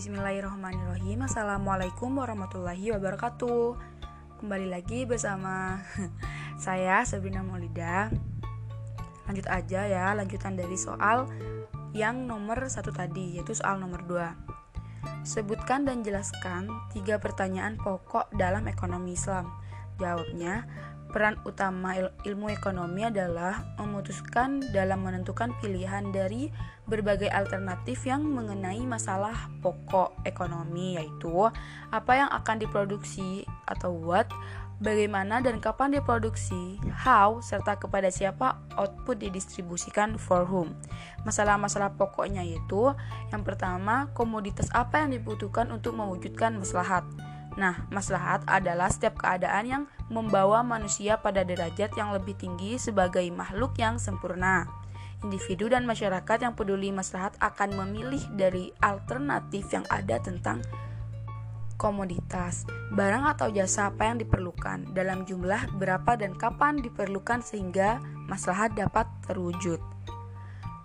Bismillahirrahmanirrahim. Assalamualaikum warahmatullahi wabarakatuh. Kembali lagi bersama saya Sabrina Maulida. Lanjut aja ya, lanjutan dari soal yang nomor 1 tadi, yaitu soal nomor 2. Sebutkan dan jelaskan 3 pertanyaan pokok dalam ekonomi Islam. Jawabnya, peran utama ilmu ekonomi adalah memutuskan dalam menentukan pilihan dari berbagai alternatif yang mengenai masalah pokok ekonomi, yaitu apa yang akan diproduksi atau what, bagaimana dan kapan diproduksi, how, serta kepada siapa output didistribusikan for whom. Masalah-masalah pokoknya yaitu yang pertama, komoditas apa yang dibutuhkan untuk mewujudkan maslahat. Nah, maslahat adalah setiap keadaan yang membawa manusia pada derajat yang lebih tinggi sebagai makhluk yang sempurna. Individu dan masyarakat yang peduli maslahat akan memilih dari alternatif yang ada tentang komoditas, barang atau jasa apa yang diperlukan, dalam jumlah berapa dan kapan diperlukan sehingga maslahat dapat terwujud.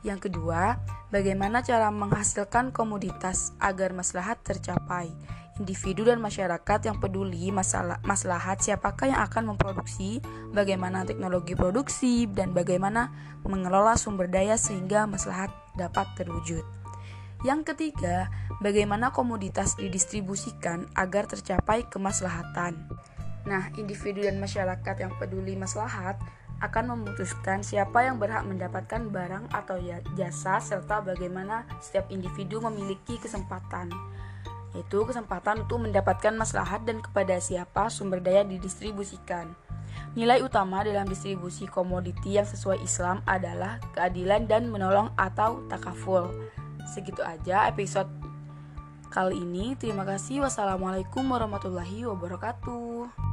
Yang kedua, bagaimana cara menghasilkan komoditas agar maslahat tercapai. Individu dan masyarakat yang peduli maslahat, siapakah yang akan memproduksi, bagaimana teknologi produksi, dan bagaimana mengelola sumber daya sehingga maslahat dapat terwujud. Yang ketiga, bagaimana komoditas didistribusikan agar tercapai kemaslahatan. Nah, individu dan masyarakat yang peduli maslahat akan memutuskan siapa yang berhak mendapatkan barang atau jasa, serta bagaimana setiap individu memiliki kesempatan, yaitu kesempatan untuk mendapatkan maslahat dan kepada siapa sumber daya didistribusikan. Nilai utama dalam distribusi komoditi yang sesuai Islam adalah keadilan dan menolong atau takaful. Segitu aja episode kali ini. Terima kasih. Wassalamualaikum warahmatullahi wabarakatuh.